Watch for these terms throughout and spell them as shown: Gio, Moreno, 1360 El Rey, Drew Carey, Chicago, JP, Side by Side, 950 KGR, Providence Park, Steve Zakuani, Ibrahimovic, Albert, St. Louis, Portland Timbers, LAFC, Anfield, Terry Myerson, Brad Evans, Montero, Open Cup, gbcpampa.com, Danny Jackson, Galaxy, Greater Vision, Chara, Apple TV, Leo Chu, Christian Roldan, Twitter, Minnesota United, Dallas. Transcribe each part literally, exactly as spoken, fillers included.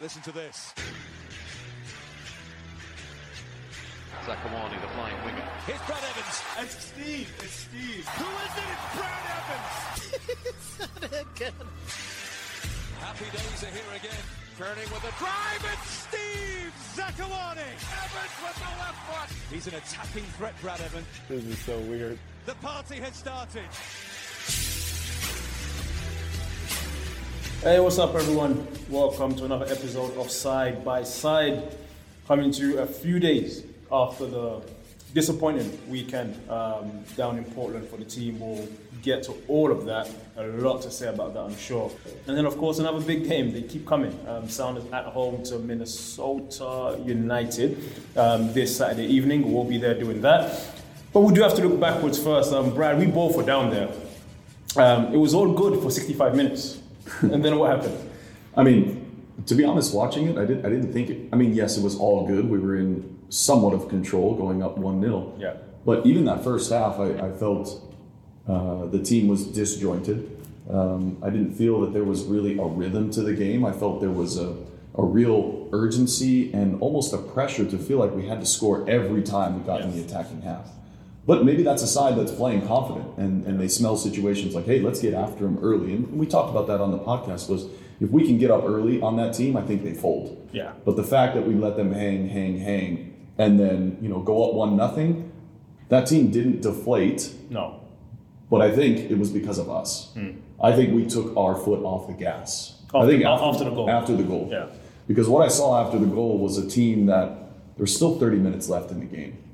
Listen to this. Zakuani, the flying winger. It's Brad Evans. It's Steve. It's Steve. Who is it? It's Brad Evans. It's not again. Happy days are here again. Turning with a drive. It's Steve Zakuani. Evans with the left foot. He's an attacking threat, Brad Evans. This is so weird. The party has started. Hey, what's up, everyone? Welcome to another episode of Side by Side. Coming to you a few days after the disappointing weekend um, down in Portland for the team. We'll get to all of that. A lot to say about that, I'm sure. And then, of course, another big game. They keep coming. Um, Sounders at home to Minnesota United um, this Saturday evening. We'll be there doing that. But we do have to look backwards first. Um, Brad, we both were down there. Um, it was all good for sixty-five minutes. And then what happened? I mean, to be honest, watching it, I didn't I didn't think it. I mean, yes, it was all good. We were in somewhat of control going up one nil. Yeah. But even that first half, I, I felt uh, the team was disjointed. Um, I didn't feel that there was really a rhythm to the game. I felt there was a, a real urgency and almost a pressure to feel like we had to score every time we got yes. in the attacking half. But maybe that's a side that's playing confident and, and they smell situations like, hey, let's get after them early. And we talked about that on the podcast was, if we can get up early on that team, I think they fold. Yeah. But the fact that we let them hang, hang, hang, and then, you know, go up one nothing, that team didn't deflate. No. But I think it was because of us. Mm. I think we took our foot off the gas. After, I think after, after the goal. After the goal. Yeah. Because what I saw after the goal was a team that there's still thirty minutes left in the game.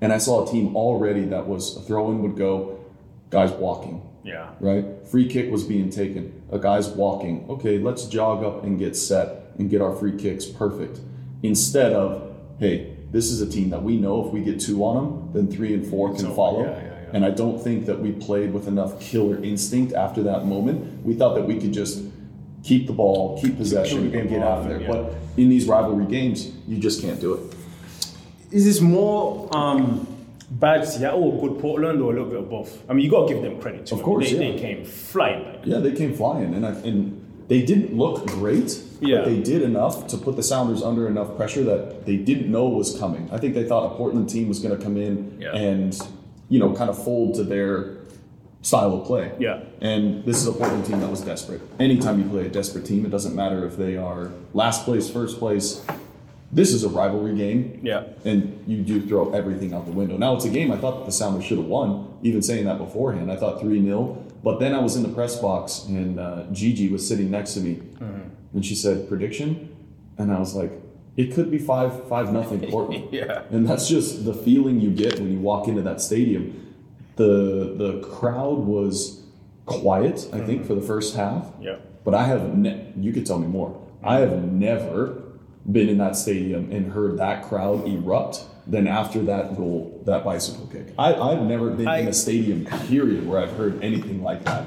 And I saw a team already that was a throw-in would go, guys walking. Yeah. Right? Free kick was being taken. A guy's walking. Okay, let's jog up and get set and get our free kicks perfect. Instead of, hey, this is a team that we know if we get two on them, then three and four can so, follow. Yeah, yeah, yeah. And I don't think that we played with enough killer instinct after that moment. We thought that we could just keep the ball, keep possession, keep and get out of there. Yeah. But in these rivalry games, you just can't do it. Is this more... Um bad Seattle or good Portland or a little bit of both? I mean, you got to give them credit too. Of course, they, yeah. they came flying back. Yeah, they came flying. And I, and they didn't look great, yeah. but they did enough to put the Sounders under enough pressure that they didn't know was coming. I think they thought a Portland team was going to come in yeah. and, you know, kind of fold to their style of play. Yeah. And this is a Portland team that was desperate. Anytime you play a desperate team, it doesn't matter if they are last place, first place. This is a rivalry game, yeah, and you do throw everything out the window. Now, it's a game I thought that the Sounders should have won, even saying that beforehand. I thought three nil, but then I was in the press box, and uh, Gigi was sitting next to me, mm. and she said, prediction? And I was like, it could be five, five nothing Portland. yeah. And that's just the feeling you get when you walk into that stadium. The, the crowd was quiet, I mm. think, for the first half, yeah. but I have, ne- you could tell me more, mm. I have never... been in that stadium and heard that crowd erupt than after that goal, that bicycle kick. I, I've never been I, in a stadium, period, where I've heard anything like that.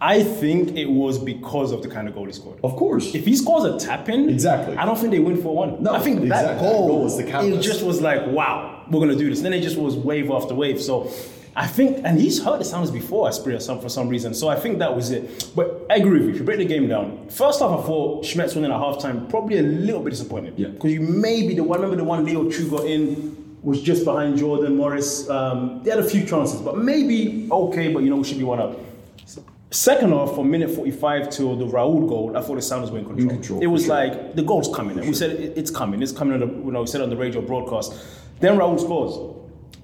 I think it was because of the kind of goal he scored. Of course. If he scores a tap-in, exactly. I don't think they win four one. No, I think exactly. that goal, that goal was the catalyst. It just was like, wow, we're going to do this. And then it just was wave after wave. So I think, and he's heard the Sounders before, Asprey, for some reason. So I think that was it. But I agree with you. If you break the game down, first half, I thought Schmetz winning at halftime, probably a little bit disappointed. Yeah. Because you maybe the one, remember the one Leo Chu got in was just behind Jordan Morris. Um, they had a few chances, but maybe okay. But you know, we should be one up. Second half, from minute forty-five till the Raúl goal, I thought the Sounders were in control. In control it was sure. like the goal's coming. We sure. said it, it's coming. It's coming. On the, you know, we said on the radio broadcast. Then Raúl scores.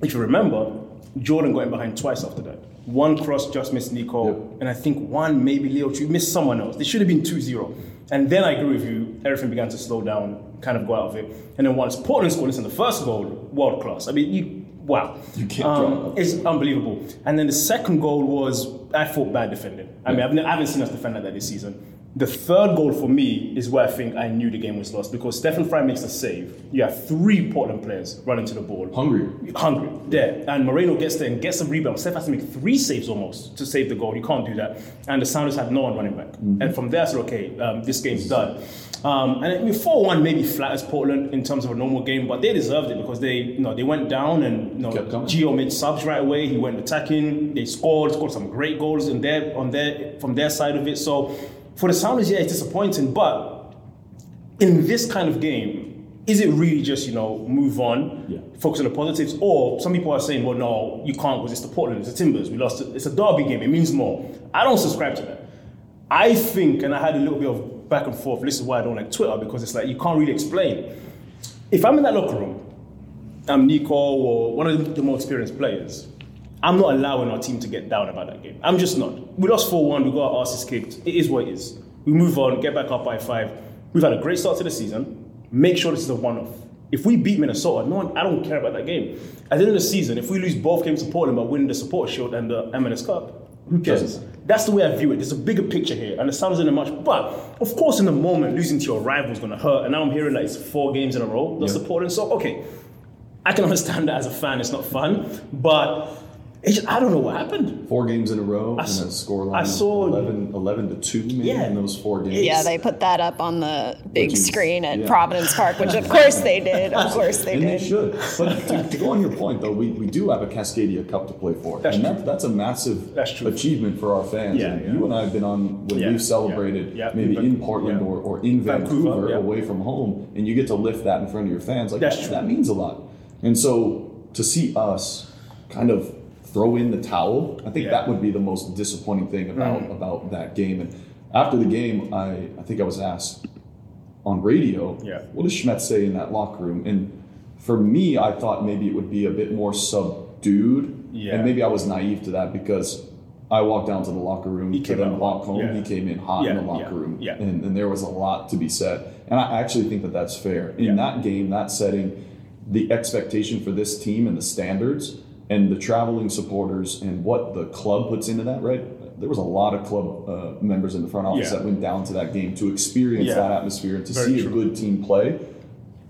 If you remember. Jordan got in behind twice after that. One cross just missed Nico, yep. and I think one, maybe Leo Chu missed someone else. They should have been two zero. And then I agree with you, everything began to slow down, kind of go out of it. And then once Portland scored this in the first goal, world class. I mean, you, wow. You can't um, It's unbelievable. And then the second goal was, I thought, bad defending. I yep. mean, I've never, I haven't seen us defend like that this season. The third goal for me is where I think I knew the game was lost because Stefan Frey makes the save. You have three Portland players running to the ball. Hungry. Hungry. There. And Moreno gets there and gets a rebound. Steph has to make three saves almost to save the goal. You can't do that. And the Sounders had no one running back. Mm-hmm. And from there, I said, okay, um, this game's done. Um, and I mean, four one maybe flatters Portland in terms of a normal game, but they deserved it because they you know, they went down and you know, Gio made subs right away. He went attacking. They scored, scored some great goals in their, on their, from their side of it. So... For the Sounders, yeah, it's disappointing, but in this kind of game, is it really just, you know, move on, yeah. focus on the positives? Or some people are saying, well, no, you can't because it's the Portland, it's the Timbers, we lost, it's a derby game, it means more. I don't subscribe to that. I think, and I had a little bit of back and forth, this is why I don't like Twitter, because it's like, you can't really explain. If I'm in that locker room, I'm Nico or one of the more experienced players, I'm not allowing our team to get down about that game. I'm just not. We lost four one, we got our asses kicked, it is what it is. We move on, get back up by five. We've had a great start to the season. Make sure this is a one-off. If we beat Minnesota, no one, I don't care about that game. At the end of the season, if we lose both games to Portland but win the Supporters' Shield and the M L S Cup, who cares? That's the way I view it. There's a bigger picture here, and the Sounders in the match. But of course, in the moment, losing to your rival is going to hurt. And now I'm hearing like it's four games in a row. That's yeah. the Portland. So okay, I can understand that as a fan, it's not fun, but. It's just, I don't know what happened. Four games in a row, I and a scoreline I saw, eleven to two maybe yeah. in those four games. Yeah, they put that up on the big is, screen at yeah. Providence Park, which of course they did. Of course they and did. And they should. But to, to go on your point, though, we, we do have a Cascadia Cup to play for. That's and that, that's a massive that's achievement for our fans. Yeah, and yeah. You and I have been on when yeah, we've celebrated yeah, yeah, maybe in Portland yeah. or, or in Vancouver, Vancouver yeah. away from home, and you get to lift that in front of your fans. Like that's that, that means a lot. And so to see us kind of throw in the towel, I think yeah. that would be the most disappointing thing about, mm. about that game. And after the game, I, I think I was asked on radio, yeah. what does Schmetz say in that locker room? And for me, I thought maybe it would be a bit more subdued. Yeah. And maybe I was naive to that because I walked down to the locker room, he came then walked home, yeah. he came in hot yeah. in the locker yeah. room. Yeah. And, and there was a lot to be said. And I actually think that that's fair. In yeah. that game, that setting, the expectation for this team and the standards and the traveling supporters and what the club puts into that, right? There was a lot of club uh, members in the front office yeah. that went down to that game to experience yeah. that atmosphere and to Very see true. a good team play.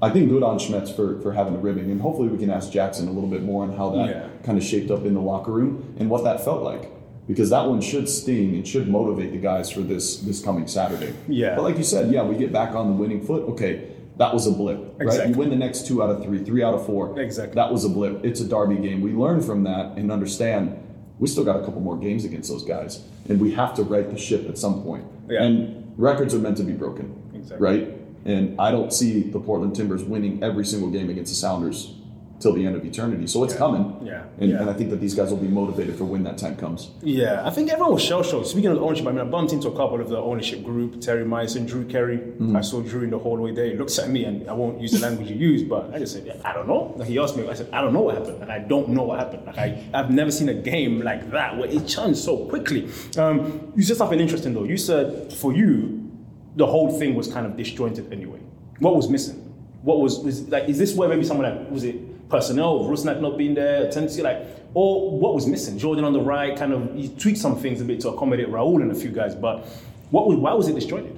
I think good on Schmetz for, for having a ribbing. And hopefully we can ask Jackson a little bit more on how that yeah. kind of shaped up in the locker room and what that felt like. Because that one should sting and should motivate the guys for this, this coming Saturday. Yeah. But like you said, yeah, we get back on the winning foot. Okay. That was a blip, right? Exactly. You win the next two out of three, three out of four. Exactly. That was a blip. It's a derby game. We learn from that and understand we still got a couple more games against those guys, and we have to right the ship at some point. Yeah. And records are meant to be broken, exactly. right? And I don't see the Portland Timbers winning every single game against the Sounders till the end of eternity. So it's yeah. coming. Yeah. And, yeah. and I think that these guys will be motivated for when that time comes. Yeah. I think everyone was shell-shocked. Speaking of ownership, I mean, I bumped into a couple of the ownership group, Terry Myerson, Drew Carey. Mm-hmm. I saw Drew in the hallway there. He looks at me, and I won't use the language you use, but I just said, I don't know. Like he asked me, I said, I don't know what happened. Like I don't know what happened. Like I, I've never seen a game like that where it changed so quickly. Um, you said something interesting, though. You said, for you, the whole thing was kind of disjointed anyway. What was missing? What was, was like, is this where maybe someone like, was it, personnel, Rusnak not being there, tendency, like, or what was missing? Jordan on the right, kind of, he tweaked some things a bit to accommodate Raúl and a few guys, but what was, why was it disjointed?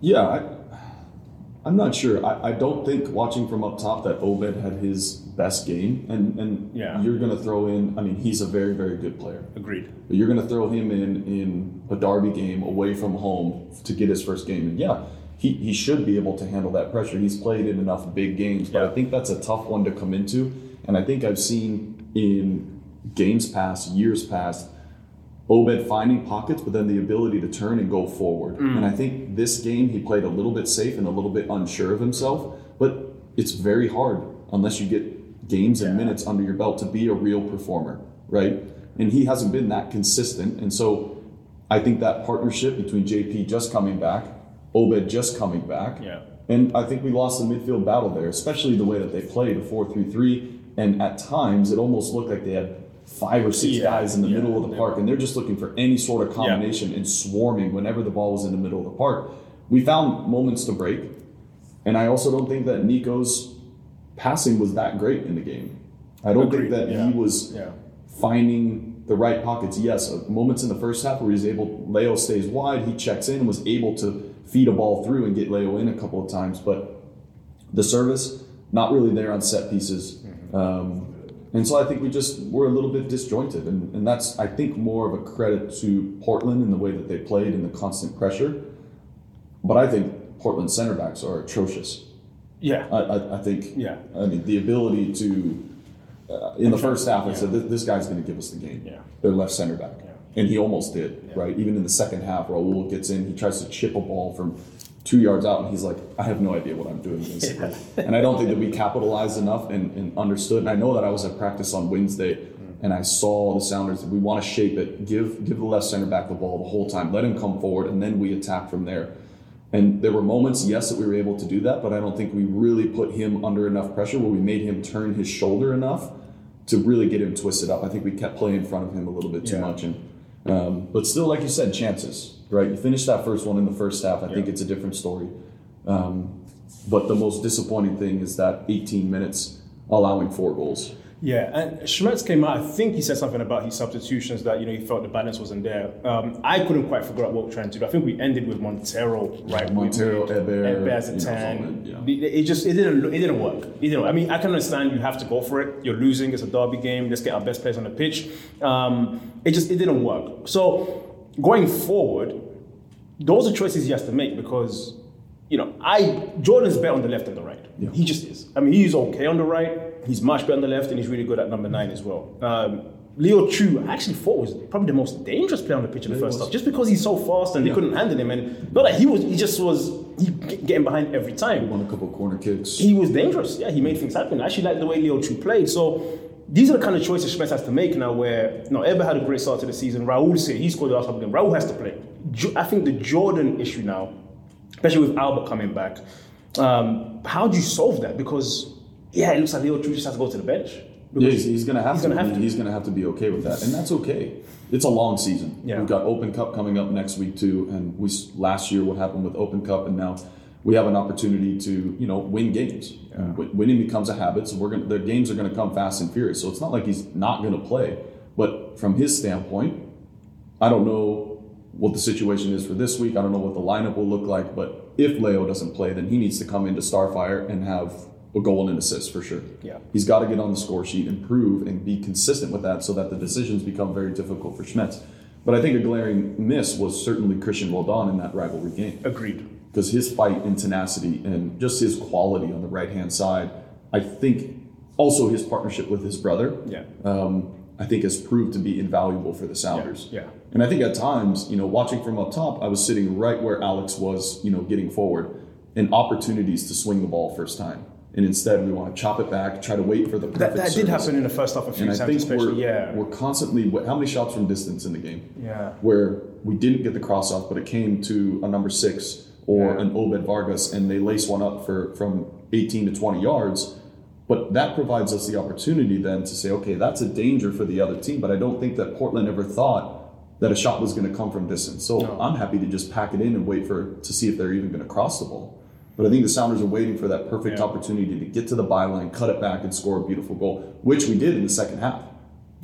Yeah, I, I'm not sure. I, I don't think, watching from up top, that Obed had his best game, and, and yeah. you're going to throw in, I mean, he's a very, very good player. Agreed. But you're going to throw him in in a derby game away from home to get his first game, and yeah, He he should be able to handle that pressure. He's played in enough big games, but yeah. I think that's a tough one to come into. And I think I've seen in games past, years past, Obed finding pockets, but then the ability to turn and go forward. Mm. And I think this game, he played a little bit safe and a little bit unsure of himself, but it's very hard unless you get games yeah. and minutes under your belt to be a real performer, right? And he hasn't been that consistent. And so I think that partnership between J P just coming back, Obed just coming back. Yeah. And I think we lost the midfield battle there, especially the way that they played a four three three. And at times, it almost looked like they had five or six yeah. guys in the yeah. middle of the park, and they're just looking for any sort of combination yeah. and swarming whenever the ball was in the middle of the park. We found moments to break. And I also don't think that Nico's passing was that great in the game. I don't Agreed. think that yeah. he was yeah. finding the right pockets. Yes, moments in the first half where he's able, Leo stays wide, he checks in, and was able to feed a ball through and get Leo in a couple of times, but the service, not really there on set pieces. Mm-hmm. Um, and so I think we just were a little bit disjointed, and, and that's, I think, more of a credit to Portland and the way that they played and the constant pressure. But I think Portland center backs are atrocious. Yeah. I, I, I think, yeah. I mean, the ability to, uh, in the first half, I said, this guy's going to give us the game. Yeah. Their left center back. Yeah. And he almost did, yeah. right? Even in the second half, Raúl gets in, he tries to chip a ball from two yards out, and he's like, I have no idea what I'm doing, basically. Yeah. And I don't think that we capitalized enough and, and understood. And I know that I was at practice on Wednesday, mm-hmm. and I saw the Sounders, we want to shape it, give give the left center back the ball the whole time, let him come forward, and then we attack from there. And there were moments, yes, that we were able to do that, but I don't think we really put him under enough pressure where we made him turn his shoulder enough to really get him twisted up. I think we kept playing in front of him a little bit too yeah. much. And um, but still, like you said, chances, right? You finished that first one in the first half. I yeah. think it's a different story. Um, but the most disappointing thing is that eighteen minutes allowing four goals. Yeah, and Schmetz came out, I think he said something about his substitutions, that, you know, he felt the balance wasn't there. Um, I couldn't quite figure out what we were trying to do. I think we ended with Montero, right? Yeah, Montero, Hebert, Ebert, yeah. It just, it didn't, it didn't work. It didn't work. I mean, I can understand you have to go for it. You're losing, it's a derby game, let's get our best players on the pitch. Um, it just, it didn't work. So, going forward, those are choices he has to make because, you know, I Jordan's better on the left and the right. Yeah. He just is. I mean, he's okay on the right. He's much better on the left, and he's really good at number nine as well. Um, Leo Chu, I actually thought was probably the most dangerous player on the pitch in the first half, just because he's so fast and yeah. they couldn't handle him. And not that he was, he just was he getting behind every time. He won a couple of corner kicks. He was dangerous. Yeah, he made things happen. I actually like the way Leo Chu played. So these are the kind of choices Schmetz has to make now. Where you know, Ebert had a great start to the season. Raúl said he scored the last half of the game. Raúl has to play. I think the Jordan issue now, especially with Albert coming back, um, how do you solve that? Because yeah, it looks like Leo Chu just has to go to the bench. Yeah, he's, he's going to have he's to. Gonna have to. He's going to have to be okay with that, and that's okay. It's a long season. Yeah. We've got Open Cup coming up next week too, and we last year what happened with Open Cup, and now we have an opportunity to you know win games. Yeah. Winning becomes a habit, so we're going. Their games are going to come fast and furious. So it's not like he's not going to play, but from his standpoint, I don't know what the situation is for this week. I don't know what the lineup will look like, but if Leo doesn't play, then he needs to come into Starfire and have a goal and an assist for sure. Yeah, he's got to get on the score sheet, improve, and be consistent with that so that the decisions become very difficult for Schmetz. But I think a glaring miss was certainly Christian Roldan in that rivalry game. Agreed. Because his fight and tenacity and just his quality on the right-hand side, I think also his partnership with his brother, yeah. um, I think has proved to be invaluable for the Sounders. Yeah. yeah. And I think at times, you know, watching from up top, I was sitting right where Alex was, you know, getting forward and opportunities to swing the ball first time. And instead, we want to chop it back, try to wait for the perfect That, that did happen in the first half a few times, especially. We're, yeah. we're constantly, how many shots from distance in the game? Yeah. Where we didn't get the cross off, but it came to a number six or yeah. an Obed Vargas, and they lace one up for from eighteen to twenty yards. But that provides us the opportunity then to say, okay, that's a danger for the other team. But I don't think that Portland ever thought that a shot was going to come from distance. So no. I'm happy to just pack it in and wait for to see if they're even going to cross the ball. But I think the Sounders are waiting for that perfect yeah. opportunity to get to the byline, cut it back, and score a beautiful goal, which we did in the second half.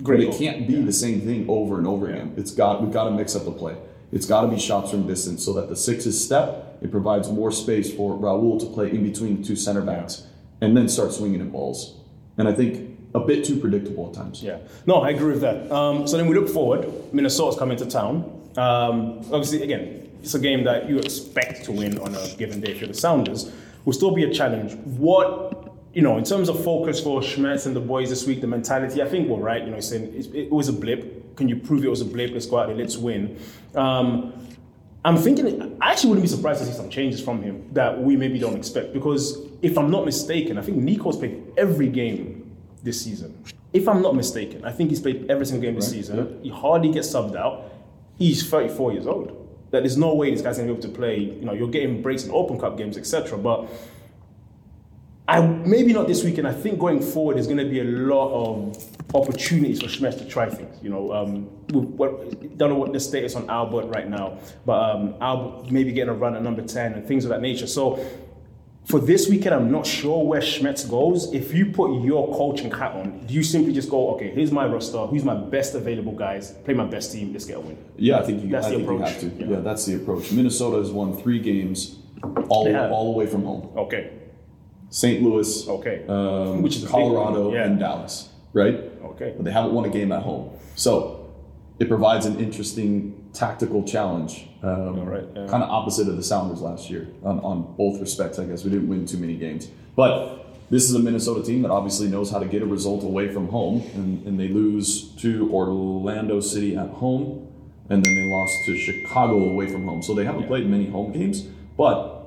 Great but goal. It can't be yeah. the same thing over and over yeah. again. It's got we've got to mix up the play. It's got to be shots from distance so that the sixes step. It provides more space for Raúl to play in between the two center backs yeah. and then start swinging at balls. And I think a bit too predictable at times. Yeah. No, I agree with that. Um, so then we look forward. Minnesota's coming to town. Um, obviously, again, it's a game that you expect to win on a given day for the Sounders. Will still be a challenge. What, you know, in terms of focus for Schmetz and the boys this week, the mentality, I think we're right. You know, saying it was a blip. Can you prove it was a blip? Let's go out there, let's win. Um, I'm thinking, I actually wouldn't be surprised to see some changes from him that we maybe don't expect. Because if I'm not mistaken, I think Nico's played every game this season. If I'm not mistaken, I think he's played every single game this right. season. Yep. He hardly gets subbed out. He's thirty-four years old. That there's no way this guy's going to be able to play. You know, you're getting breaks in Open Cup games, et cetera. But I maybe not this weekend. I think going forward, there's going to be a lot of opportunities for Schmetz to try things. You know, um, what, don't know what the status on Albert right now, but um, Albert maybe getting a run at number ten and things of that nature. So for this weekend, I'm not sure where Schmetz goes. If you put your coaching hat on, do you simply just go, okay, here's my roster, who's my best available guys, play my best team, let's get a win? Yeah, I think you, that's I the think approach. You have to. Yeah. yeah, that's the approach. Minnesota has won three games all, all away from home. Okay. Saint Louis, okay, um, which is Colorado, yeah. and Dallas, right? Okay. But they haven't won a game at home. So it provides an interesting tactical challenge. Um, right, yeah. Kind of opposite of the Sounders last year on, on both respects, I guess. We didn't win too many games. But this is a Minnesota team that obviously knows how to get a result away from home, and, and they lose to Orlando City at home. and then they lost to Chicago away from home. So they haven't yeah. played many home games, but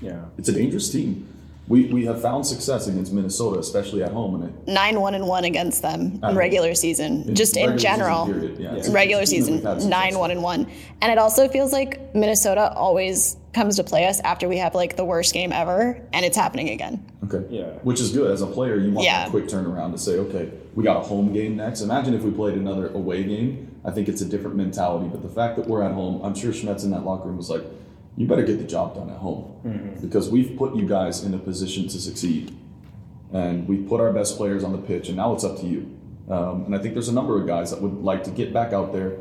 yeah, it's a dangerous team. We we have found success against Minnesota, especially at home. And nine one and one against them in regular season, in just regular in general. Season yeah, yeah. Regular season, nine one and one, and it also feels like Minnesota always comes to play us after we have like the worst game ever, and it's happening again. Okay, yeah, which is good as a player. You want yeah. a quick turnaround to say, okay, we got a home game next. Imagine if we played another away game. I think it's a different mentality. But the fact that we're at home, I'm sure Schmetz in that locker room was like, you better get the job done at home mm-hmm. because we've put you guys in a position to succeed, and we put our best players on the pitch, and now it's up to you. Um, and I think there's a number of guys that would like to get back out there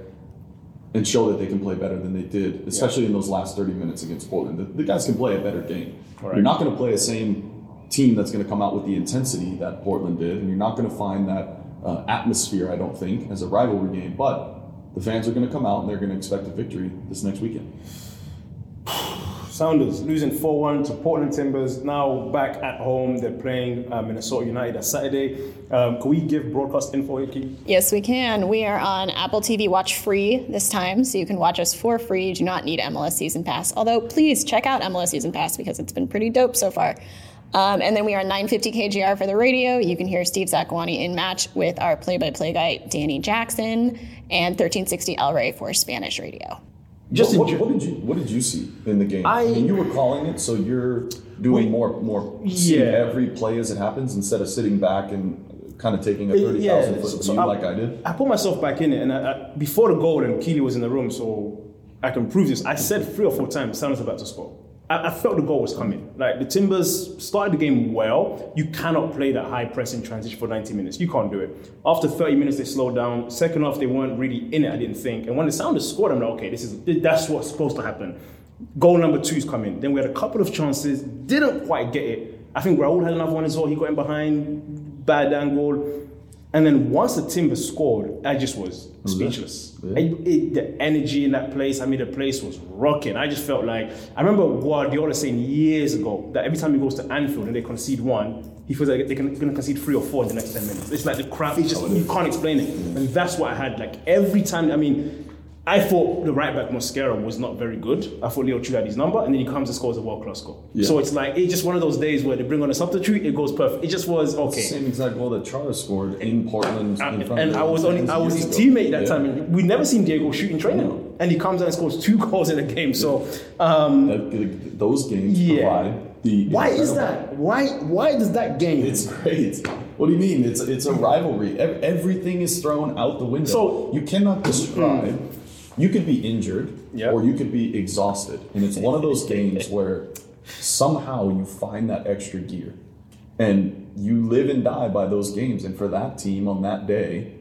and show that they can play better than they did, especially yeah. in those last thirty minutes against Portland. The, the guys can play a better game. Right. You're not going to play the same team that's going to come out with the intensity that Portland did, and you're not going to find that uh, atmosphere, I don't think, as a rivalry game. But the fans are going to come out, and they're going to expect a victory this next weekend. Sounders losing four one to Portland Timbers. Now back at home, they're playing uh, Minnesota United on Saturday. Um, can we give broadcast info, Icky? Yes, we can. We are on Apple T V Watch Free this time, so you can watch us for free. You do not need M L S Season Pass, although please check out M L S Season Pass because it's been pretty dope so far. Um, and then we are nine fifty K G R for the radio. You can hear Steve Zakuani in match with our play-by-play guy, Danny Jackson, and thirteen sixty El Rey for Spanish radio. Just what, what, what did you what did you see in the game? I, I mean, you were calling it, so you're doing we, more more yeah. every play as it happens instead of sitting back and kind of taking a thirty thousand yeah. foot so view I, like I did. I put myself back in it, and I, I, before the goal, and Keely was in the room, so I can prove this. I said three or four times, Sounders about to score. I, I felt the goal was coming. Like the Timbers started the game well. You cannot play that high pressing transition for ninety minutes. You can't do it. After thirty minutes, they slowed down. Second half, they weren't really in it, I didn't think. And when the Sounders scored, I'm like, okay, this is that's what's supposed to happen. Goal number two is coming. Then we had a couple of chances, didn't quite get it. I think Raúl had another one as well. He got in behind, bad angle. And then once the Timbers scored, I just was speechless. Yeah. I, it, the energy in that place, I mean, the place was rocking. I just felt like, I remember Guardiola saying years ago that every time he goes to Anfield and they concede one, he feels like they're going to concede three or four in the next ten minutes. It's like the crap, it's just, you can't explain it. And that's what I had, like every time, I mean, I thought the right back Mosquera was not very good. I thought Leo Chu had his number, and then he comes and scores a world-class goal. Yeah. So it's like, it's just one of those days where they bring on a substitute, it goes perfect. It just was, okay. Same exact goal that Chara scored in Portland. I, in front and of I was only I was his ago. teammate that yeah. time, and we'd never seen Diego shoot in training. No. And he comes out and scores two goals in a game, yeah. so... Um, that, those games yeah. provide the... Why is that? Why Why does that game... It's great. What do you mean? It's, it's a rivalry. Everything is thrown out the window. So you cannot describe... You could be injured, yep. or you could be exhausted. And it's one of those games where somehow you find that extra gear. And you live and die by those games. And for that team on that day,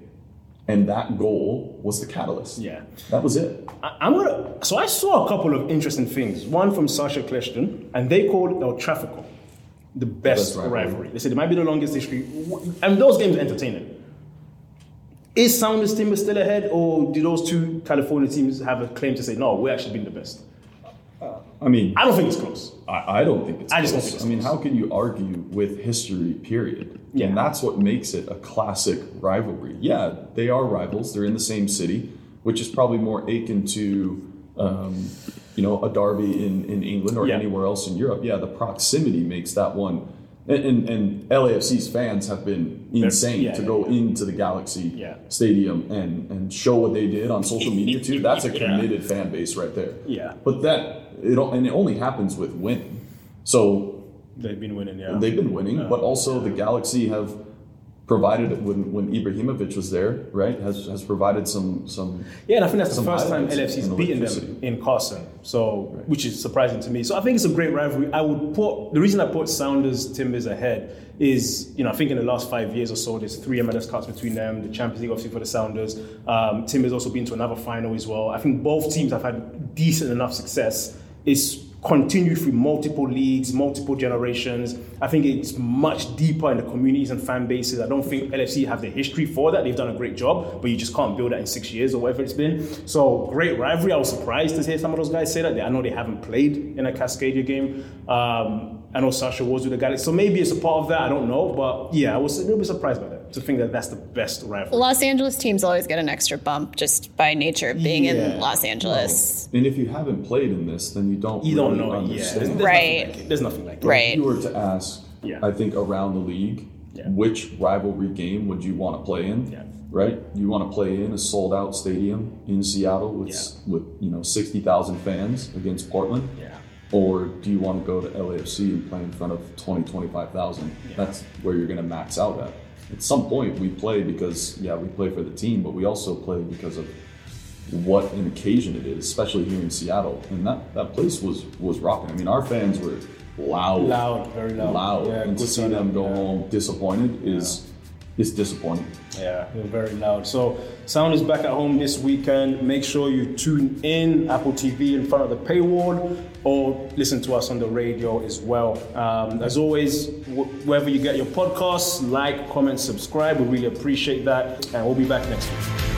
and that goal was the catalyst. Yeah. That was it. I, I'm gonna, so I saw a couple of interesting things. One from Sasha Kleshton, and they called El Tráfico the best the rivalry. rivalry. They said it might be the longest history. And those games are entertaining. Is Sounders Timbers still ahead, or do those two California teams have a claim to say, no, we're actually been the best? Uh, I mean... I don't think it's close. I, I don't think it's I close. I just don't think it's I mean, close. How can you argue with history, period? Yeah. And that's what makes it a classic rivalry. Yeah, they are rivals. They're in the same city, which is probably more akin to, um, you know, a derby in, in England or yeah. anywhere else in Europe. Yeah, the proximity makes that one... And, and, and L A F C's fans have been insane yeah, to go yeah. into the Galaxy yeah. Stadium and, and show what they did on social media too. That's a committed yeah. fan base right there. Yeah. But that it and it only happens with winning. So they've been winning. Yeah. They've been winning, uh, but also yeah. the Galaxy have provided when when Ibrahimovic was there, right? Has has provided some some. Yeah, and I think that's the first time L A F C's beaten them in Carson. So, right. which is surprising to me. So I think it's a great rivalry. I would put, the reason I put Sounders Timbers ahead is, you know, I think in the last five years or so, there's three M L S Cups between them, the Champions League obviously for the Sounders. Um, Timbers also been to another final as well. I think both teams have had decent enough success. It's continued through multiple leagues, multiple generations. I think it's much deeper in the communities and fan bases. I don't think L A F C have the history for that. They've done a great job, but you just can't build that in six years or whatever it's been. So great rivalry. I was surprised to hear some of those guys say that. I know they haven't played in a Cascadia game. Um, I know Sasha was with the Galaxy. So maybe it's a part of that. I don't know. But yeah, I was a little bit surprised by that. to think that that's the best rivalry. Los Angeles teams always get an extra bump just by nature of being yeah. in Los Angeles. Right. And if you haven't played in this, then you don't you really don't know understand. There's right. Nothing like There's nothing like it. Right. If you were to ask, yeah. I think, around the league, yeah. which rivalry game would you want to play in? Yeah. Right? You want to play in a sold-out stadium in Seattle with, yeah. with you know, sixty thousand fans against Portland? Yeah. Or do you want to go to L A F C and play in front of twenty, twenty-five thousand? Yeah. That's where you're going to max out at. At some point, we play because, yeah, we play for the team, but we also play because of what an occasion it is, especially here in Seattle. And that, that place was, was rocking. I mean, our fans were loud. Loud, very loud. Loud. Yeah, and to see them, them go yeah. home disappointed is... Yeah. It's disappointing. Yeah, they're very loud. So, Sounders back at home this weekend. Make sure you tune in, Apple T V in front of the paywall, or listen to us on the radio as well. Um, as always, w- wherever you get your podcasts, like, comment, subscribe. We really appreciate that. And we'll be back next week.